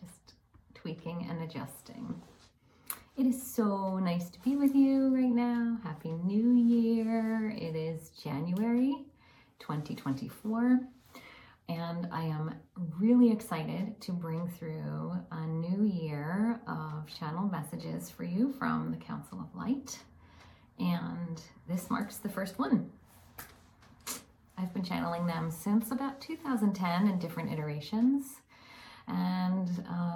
Just tweaking and adjusting. It is so nice to be with you right now. Happy New Year. It is January 2024, and I am really excited to bring through a new year of channel messages for you from the Council of Light, and this marks the first one. I've been channeling them since about 2010 in different iterations. And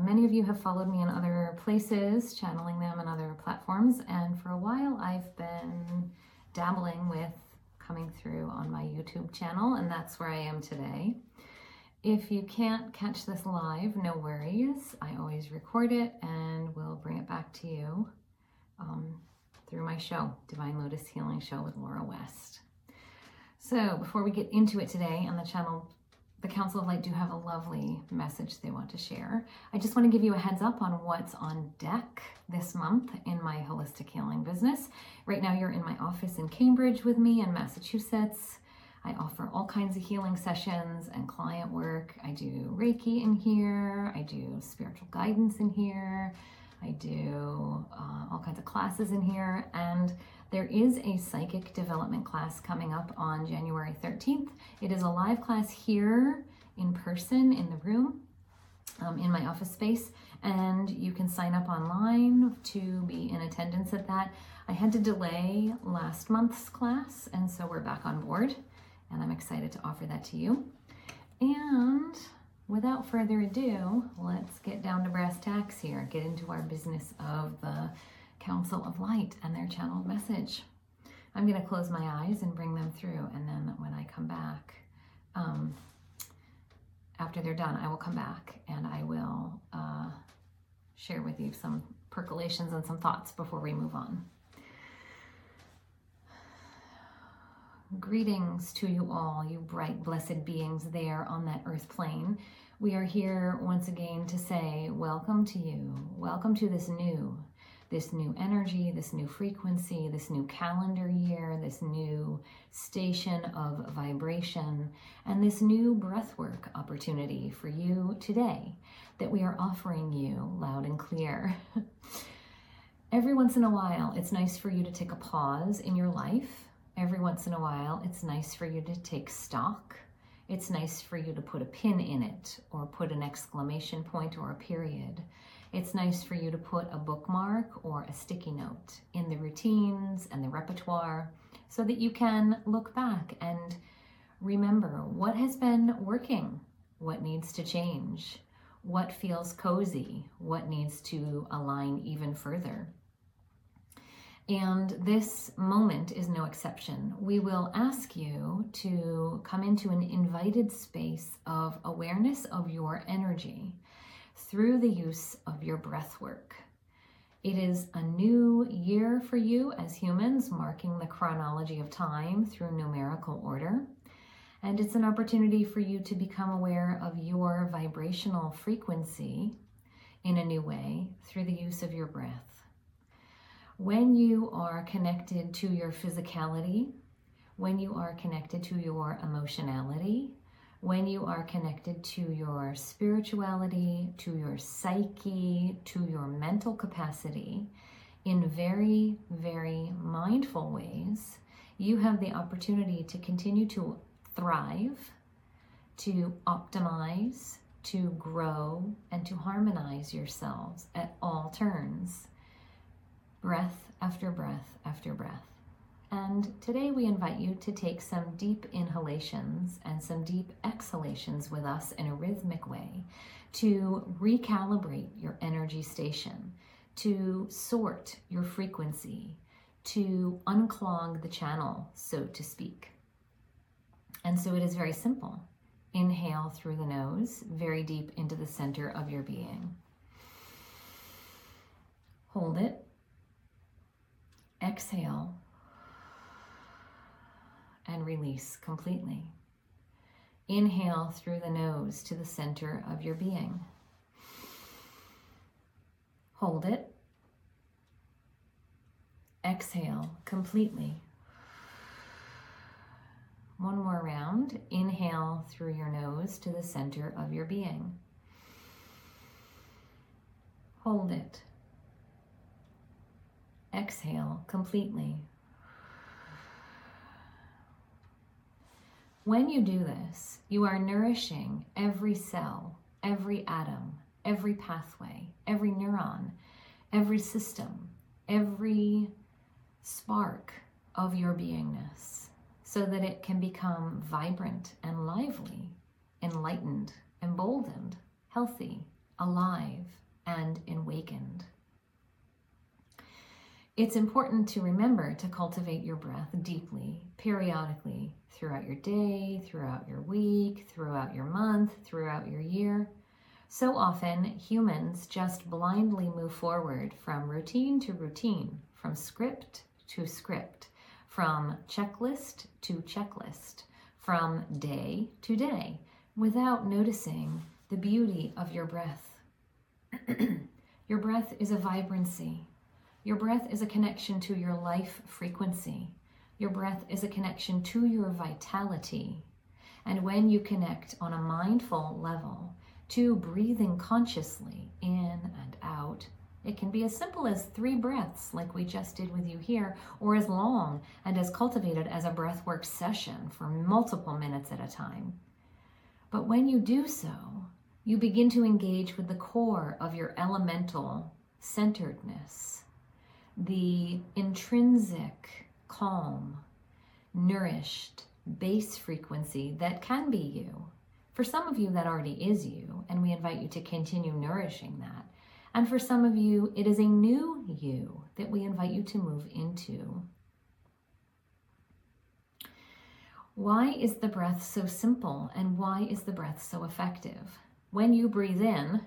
many of you have followed me in other places, channeling them on other platforms. And for a while, I've been dabbling with coming through on my YouTube channel, and that's where I am today. If you can't catch this live, no worries. I always record it and will bring it back to you through my show, Divine Lotus Healing Show with Laura West. So before we get into it today on the channel, the Council of Light do have a lovely message they want to share. I just want to give you a heads up on what's on deck this month in my holistic healing business. Right now you're in my office in Cambridge with me in Massachusetts. I offer all kinds of healing sessions and client work. I do Reiki in here. I do spiritual guidance in here. I do all kinds of classes in here. And there is a psychic development class coming up on January 13th. It is a live class here in person in the room, in my office space, and you can sign up online to be in attendance at that. I had to delay last month's class, and so we're back on board, and I'm excited to offer that to you. And without further ado, let's get down to brass tacks here, get into our business of the Council of Light and their channeled message. I'm going to close my eyes and bring them through, and then when I come back, after they're done, I will come back and I will share with you some percolations and some thoughts before we move on. Greetings to you all, you bright, blessed beings there on that earth plane. We are here once again to say welcome to you. Welcome to this new energy, this new frequency, this new calendar year, this new station of vibration, and this new breathwork opportunity for you today that we are offering you loud and clear. Every once in a while, it's nice for you to take a pause in your life. Every once in a while, it's nice for you to take stock. It's nice for you to put a pin in it, or put an exclamation point or a period. It's nice for you to put a bookmark or a sticky note in the routines and the repertoire so that you can look back and remember what has been working, what needs to change, what feels cozy, what needs to align even further. And this moment is no exception. We will ask you to come into an invited space of awareness of your energy through the use of your breath work. It is a new year for you as humans, marking the chronology of time through numerical order. And it's an opportunity for you to become aware of your vibrational frequency in a new way through the use of your breath. When you are connected to your physicality, when you are connected to your emotionality, when you are connected to your spirituality, to your psyche, to your mental capacity, in very, very mindful ways, you have the opportunity to continue to thrive, to optimize, to grow, and to harmonize yourselves at all turns, breath after breath after breath. And today we invite you to take some deep inhalations and some deep exhalations with us in a rhythmic way to recalibrate your energy station, to sort your frequency, to unclog the channel, so to speak. And so it is very simple. Inhale through the nose, very deep into the center of your being. Hold it. Exhale and release completely. Inhale through the nose to the center of your being. Hold it. Exhale completely. One more round. Inhale through your nose to the center of your being. Hold it. Exhale completely. When you do this, you are nourishing every cell, every atom, every pathway, every neuron, every system, every spark of your beingness, so that it can become vibrant and lively, enlightened, emboldened, healthy, alive, and awakened. It's important to remember to cultivate your breath deeply, periodically, throughout your day, throughout your week, throughout your month, throughout your year. So often, humans just blindly move forward from routine to routine, from script to script, from checklist to checklist, from day to day, without noticing the beauty of your breath. Your breath is a vibrancy. Your breath is a connection to your life frequency. Your breath is a connection to your vitality. And when you connect on a mindful level to breathing consciously in and out, it can be as simple as 3 breaths like we just did with you here, or as long and as cultivated as a breathwork session for multiple minutes at a time. But when you do so, you begin to engage with the core of your elemental centeredness, the intrinsic, calm, nourished base frequency that can be you. For some of you, that already is you, and we invite you to continue nourishing that. And for some of you, it is a new you that we invite you to move into. Why is the breath so simple, and why is the breath so effective? When you breathe in,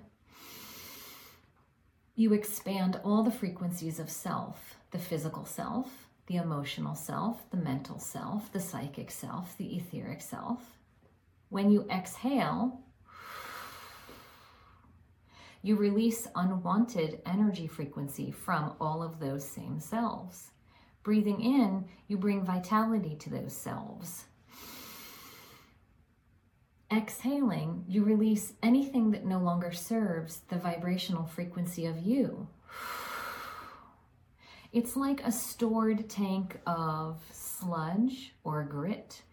you expand all the frequencies of self, the physical self, the emotional self, the mental self, the psychic self, the etheric self. When you exhale, you release unwanted energy frequency from all of those same selves. Breathing in, you bring vitality to those selves. Exhaling, you release anything that no longer serves the vibrational frequency of you. It's like a stored tank of sludge or grit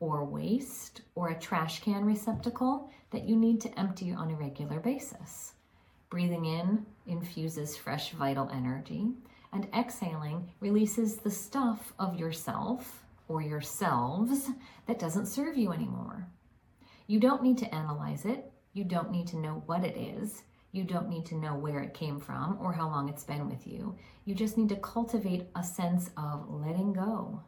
or waste or a trash can receptacle that you need to empty on a regular basis. Breathing in infuses fresh vital energy, and exhaling releases the stuff of yourself or yourselves that doesn't serve you anymore. You don't need to analyze it. You don't need to know what it is. You don't need to know where it came from or how long it's been with you. You just need to cultivate a sense of letting go,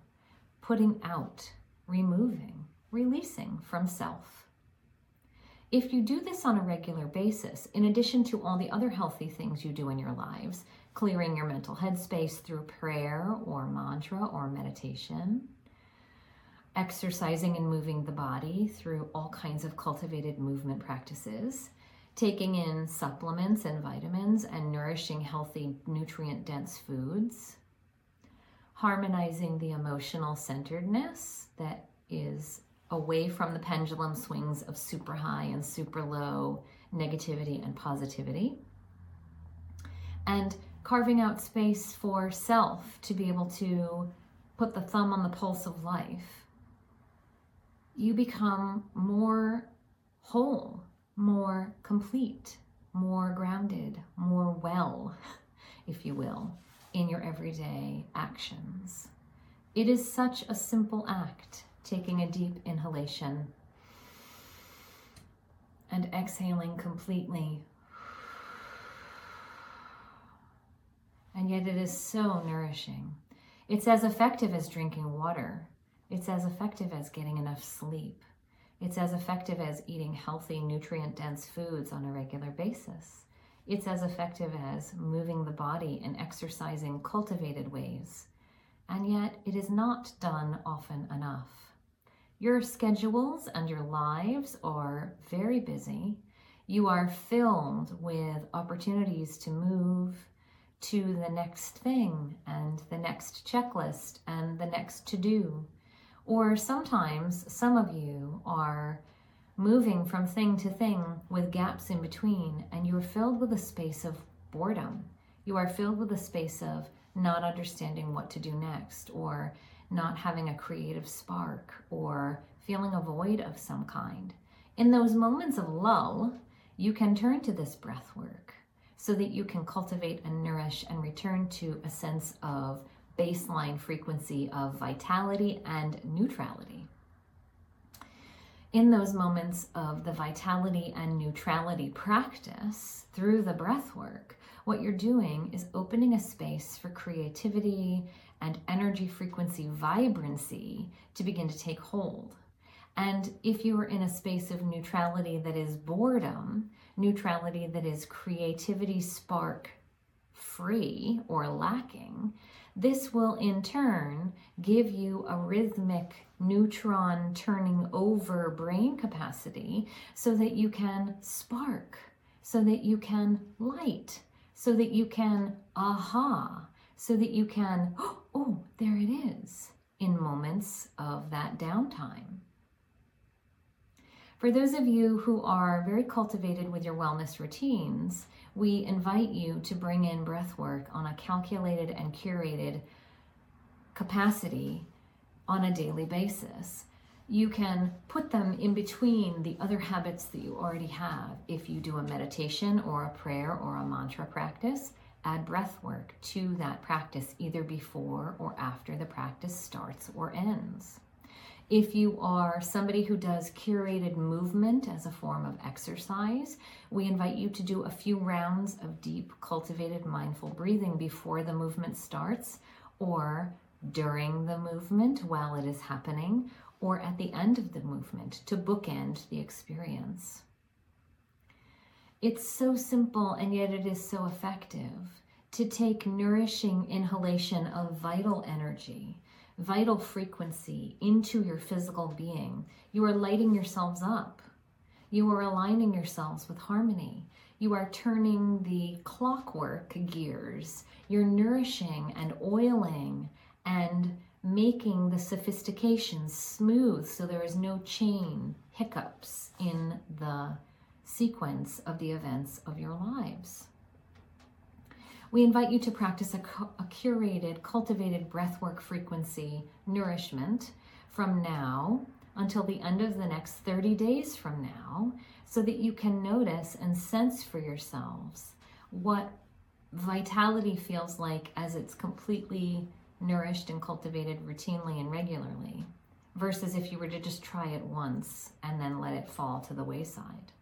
putting out, removing, releasing from self. If you do this on a regular basis, in addition to all the other healthy things you do in your lives, clearing your mental headspace through prayer or mantra or meditation, exercising and moving the body through all kinds of cultivated movement practices, taking in supplements and vitamins and nourishing healthy, nutrient-dense foods, harmonizing the emotional centeredness that is away from the pendulum swings of super high and super low, negativity and positivity, and carving out space for self to be able to put the thumb on the pulse of life. You become more whole, more complete, more grounded, more well, if you will, in your everyday actions. It is such a simple act, taking a deep inhalation and exhaling completely. And yet it is so nourishing. It's as effective as drinking water. It's as effective as getting enough sleep. It's as effective as eating healthy, nutrient-dense foods on a regular basis. It's as effective as moving the body and exercising cultivated ways. and yet it is not done often enough. Your schedules and your lives are very busy. You are filled with opportunities to move to the next thing and the next checklist and the next to-do. Or sometimes some of you are moving from thing to thing with gaps in between, and you're filled with a space of boredom. You are filled with a space of not understanding what to do next, or not having a creative spark, or feeling a void of some kind. In those moments of lull, you can turn to this breath work so that you can cultivate and nourish and return to a sense of baseline frequency of vitality and neutrality. In those moments of the vitality and neutrality practice through the breath work, what you're doing is opening a space for creativity and energy frequency vibrancy to begin to take hold. And if you are in a space of neutrality that is boredom, neutrality that is creativity spark free or lacking, this will in turn give you a rhythmic neutron turning over brain capacity so that you can spark, so that you can light, so that you can aha, so that you can, oh, there it is, in moments of that downtime. For those of you who are very cultivated with your wellness routines, we invite you to bring in breath work on a calculated and curated capacity on a daily basis. You can put them in between the other habits that you already have. If you do a meditation or a prayer or a mantra practice, add breath work to that practice either before or after the practice starts or ends. If you are somebody who does curated movement as a form of exercise, we invite you to do a few rounds of deep, cultivated, mindful breathing before the movement starts, or during the movement while it is happening, or at the end of the movement to bookend the experience. It's so simple, and yet it is so effective to take nourishing inhalation of vital energy, vital frequency into your physical being. You are lighting yourselves up. You are aligning yourselves with harmony. You are turning the clockwork gears. You're nourishing and oiling and making the sophistication smooth so there is no chain hiccups in the sequence of the events of your lives. We invite you to practice a curated, cultivated breathwork frequency nourishment from now until the end of the next 30 days from now, so that you can notice and sense for yourselves what vitality feels like as it's completely nourished and cultivated routinely and regularly, versus if you were to just try it once and then let it fall to the wayside.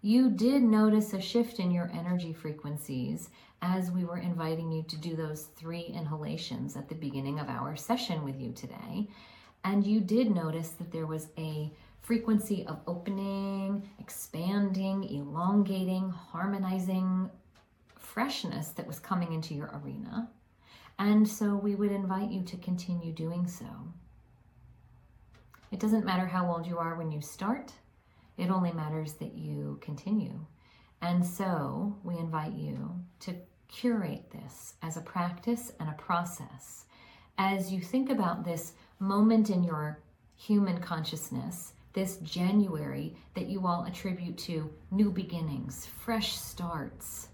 You did notice a shift in your energy frequencies as we were inviting you to do those 3 inhalations at the beginning of our session with you today. And you did notice that there was a frequency of opening, expanding, elongating, harmonizing freshness that was coming into your arena. And so we would invite you to continue doing so. It doesn't matter how old you are when you start. It only matters that you continue. And so we invite you to curate this as a practice and a process. As you think about this moment in your human consciousness, this January that you all attribute to new beginnings, fresh starts,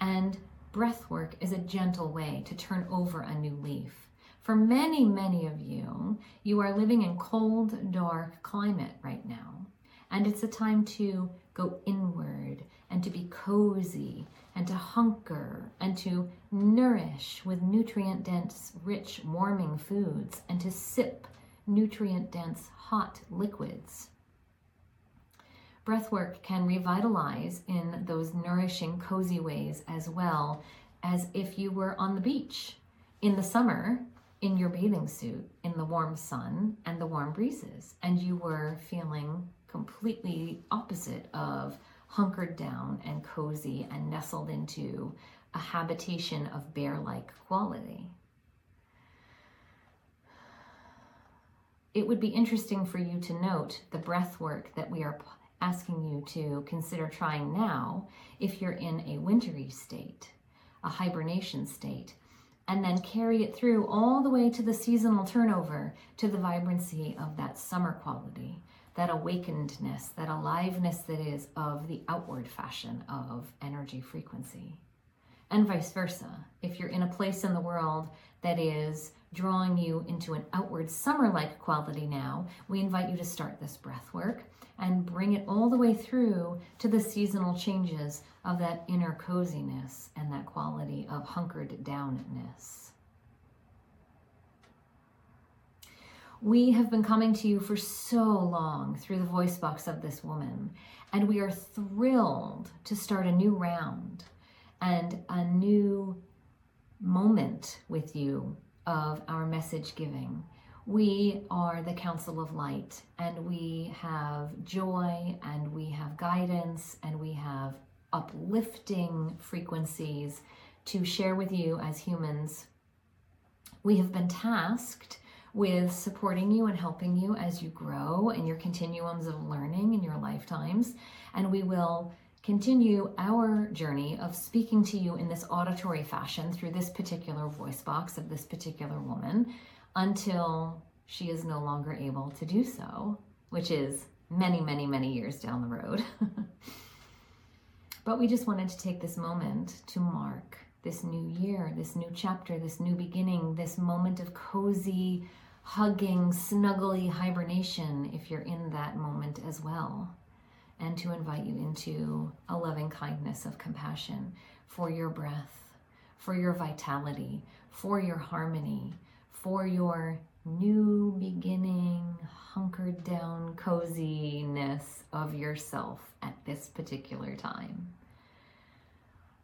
and breath work is a gentle way to turn over a new leaf. For many, many of you, you are living in cold, dark climate right now. And it's a time to go inward and to be cozy and to hunker and to nourish with nutrient-dense, rich, warming foods and to sip nutrient-dense, hot liquids. Breathwork can revitalize in those nourishing, cozy ways as well as if you were on the beach in the summer in your bathing suit, in the warm sun and the warm breezes, and you were feeling completely opposite of hunkered down and cozy and nestled into a habitation of bear-like quality. it would be interesting for you to note the breath work that we are asking you to consider trying now if you're in a wintry state, a hibernation state, and then carry it through all the way to the seasonal turnover, to the vibrancy of that summer quality, that awakenedness, that aliveness that is of the outward fashion of energy frequency. And vice versa, if you're in a place in the world that is drawing you into an outward summer-like quality now, we invite you to start this breath work and bring it all the way through to the seasonal changes of that inner coziness and that quality of hunkered downness. We have been coming to you for so long through the voice box of this woman, and we are thrilled to start a new round and a new moment with you of our message giving. We are the Council of Light, and we have joy, and we have guidance, and we have uplifting frequencies to share with you as humans. We have been tasked with supporting you and helping you as you grow in your continuums of learning in your lifetimes, and we will continue our journey of speaking to you in this auditory fashion through this particular voice box of this particular woman until she is no longer able to do so, which is many, many, many years down the road. But we just wanted to take this moment to mark this new year, this new chapter, this new beginning, this moment of cozy, hugging, snuggly hibernation, if you're in that moment as well, and to invite you into a loving kindness of compassion for your breath, for your vitality, for your harmony, for your new beginning, hunkered down coziness of yourself at this particular time.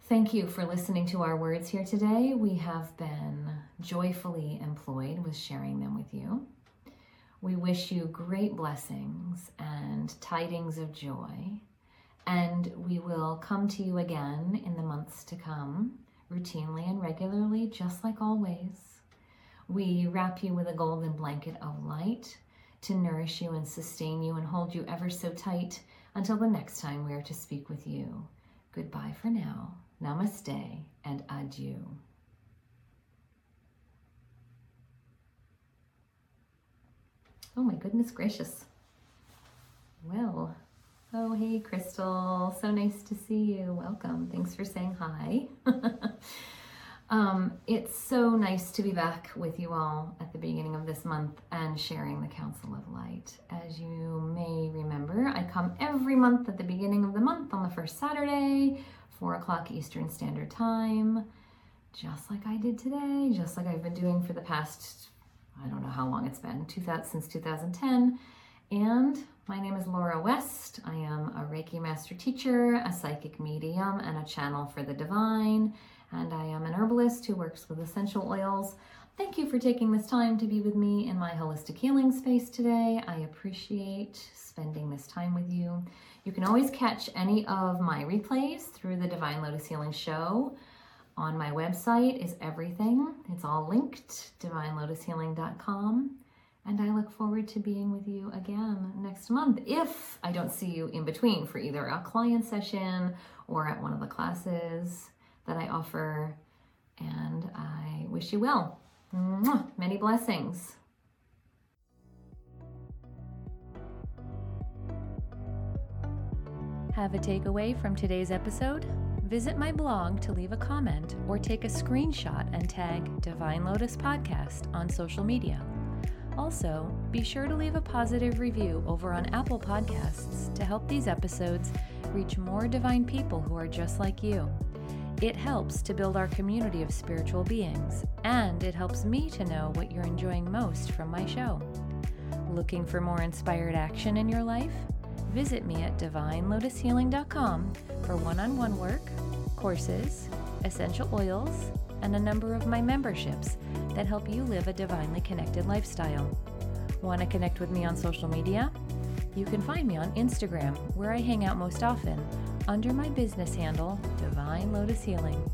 Thank you for listening to our words here today. We have been joyfully employed with sharing them with you. We wish you great blessings and tidings of joy, and we will come to you again in the months to come, routinely and regularly, just like always. We wrap you with a golden blanket of light to nourish you and sustain you and hold you ever so tight until the next time we are to speak with you. Goodbye for now. Namaste and adieu. Oh my goodness gracious. Well, oh hey Crystal, so nice to see you. Welcome, thanks for saying hi. It's so nice to be back with you all at the beginning of this month and sharing the Council of Light. As you may remember, I come every month at the beginning of the month on the first Saturday, 4 o'clock Eastern Standard Time, just like I did today, just like I've been doing for the past, I don't know how long it's been, since 2010. And my name is Laura West. I am a Reiki master teacher, a psychic medium, and a channel for the divine. And I am an herbalist who works with essential oils. Thank you for taking this time to be with me in my holistic healing space today. I appreciate spending this time with you. You can always catch any of my replays through the Divine Lotus Healing Show. On my website is everything. It's all linked, divinelotushealing.com. And I look forward to being with you again next month if I don't see you in between for either a client session or at one of the classes that I offer. And I wish you well. Mwah! Many blessings. Have a takeaway from today's episode? Visit my blog to leave a comment or take a screenshot and tag Divine Lotus Podcast on social media. Also, be sure to leave a positive review over on Apple Podcasts to help these episodes reach more divine people who are just like you. It helps to build our community of spiritual beings, and it helps me to know what you're enjoying most from my show. Looking for more inspired action in your life? Visit me at divinelotushealing.com for one-on-one work, courses, essential oils, and a number of my memberships that help you live a divinely connected lifestyle. Want to connect with me on social media? You can find me on Instagram, where I hang out most often, under my business handle, Divine Lotus Healing.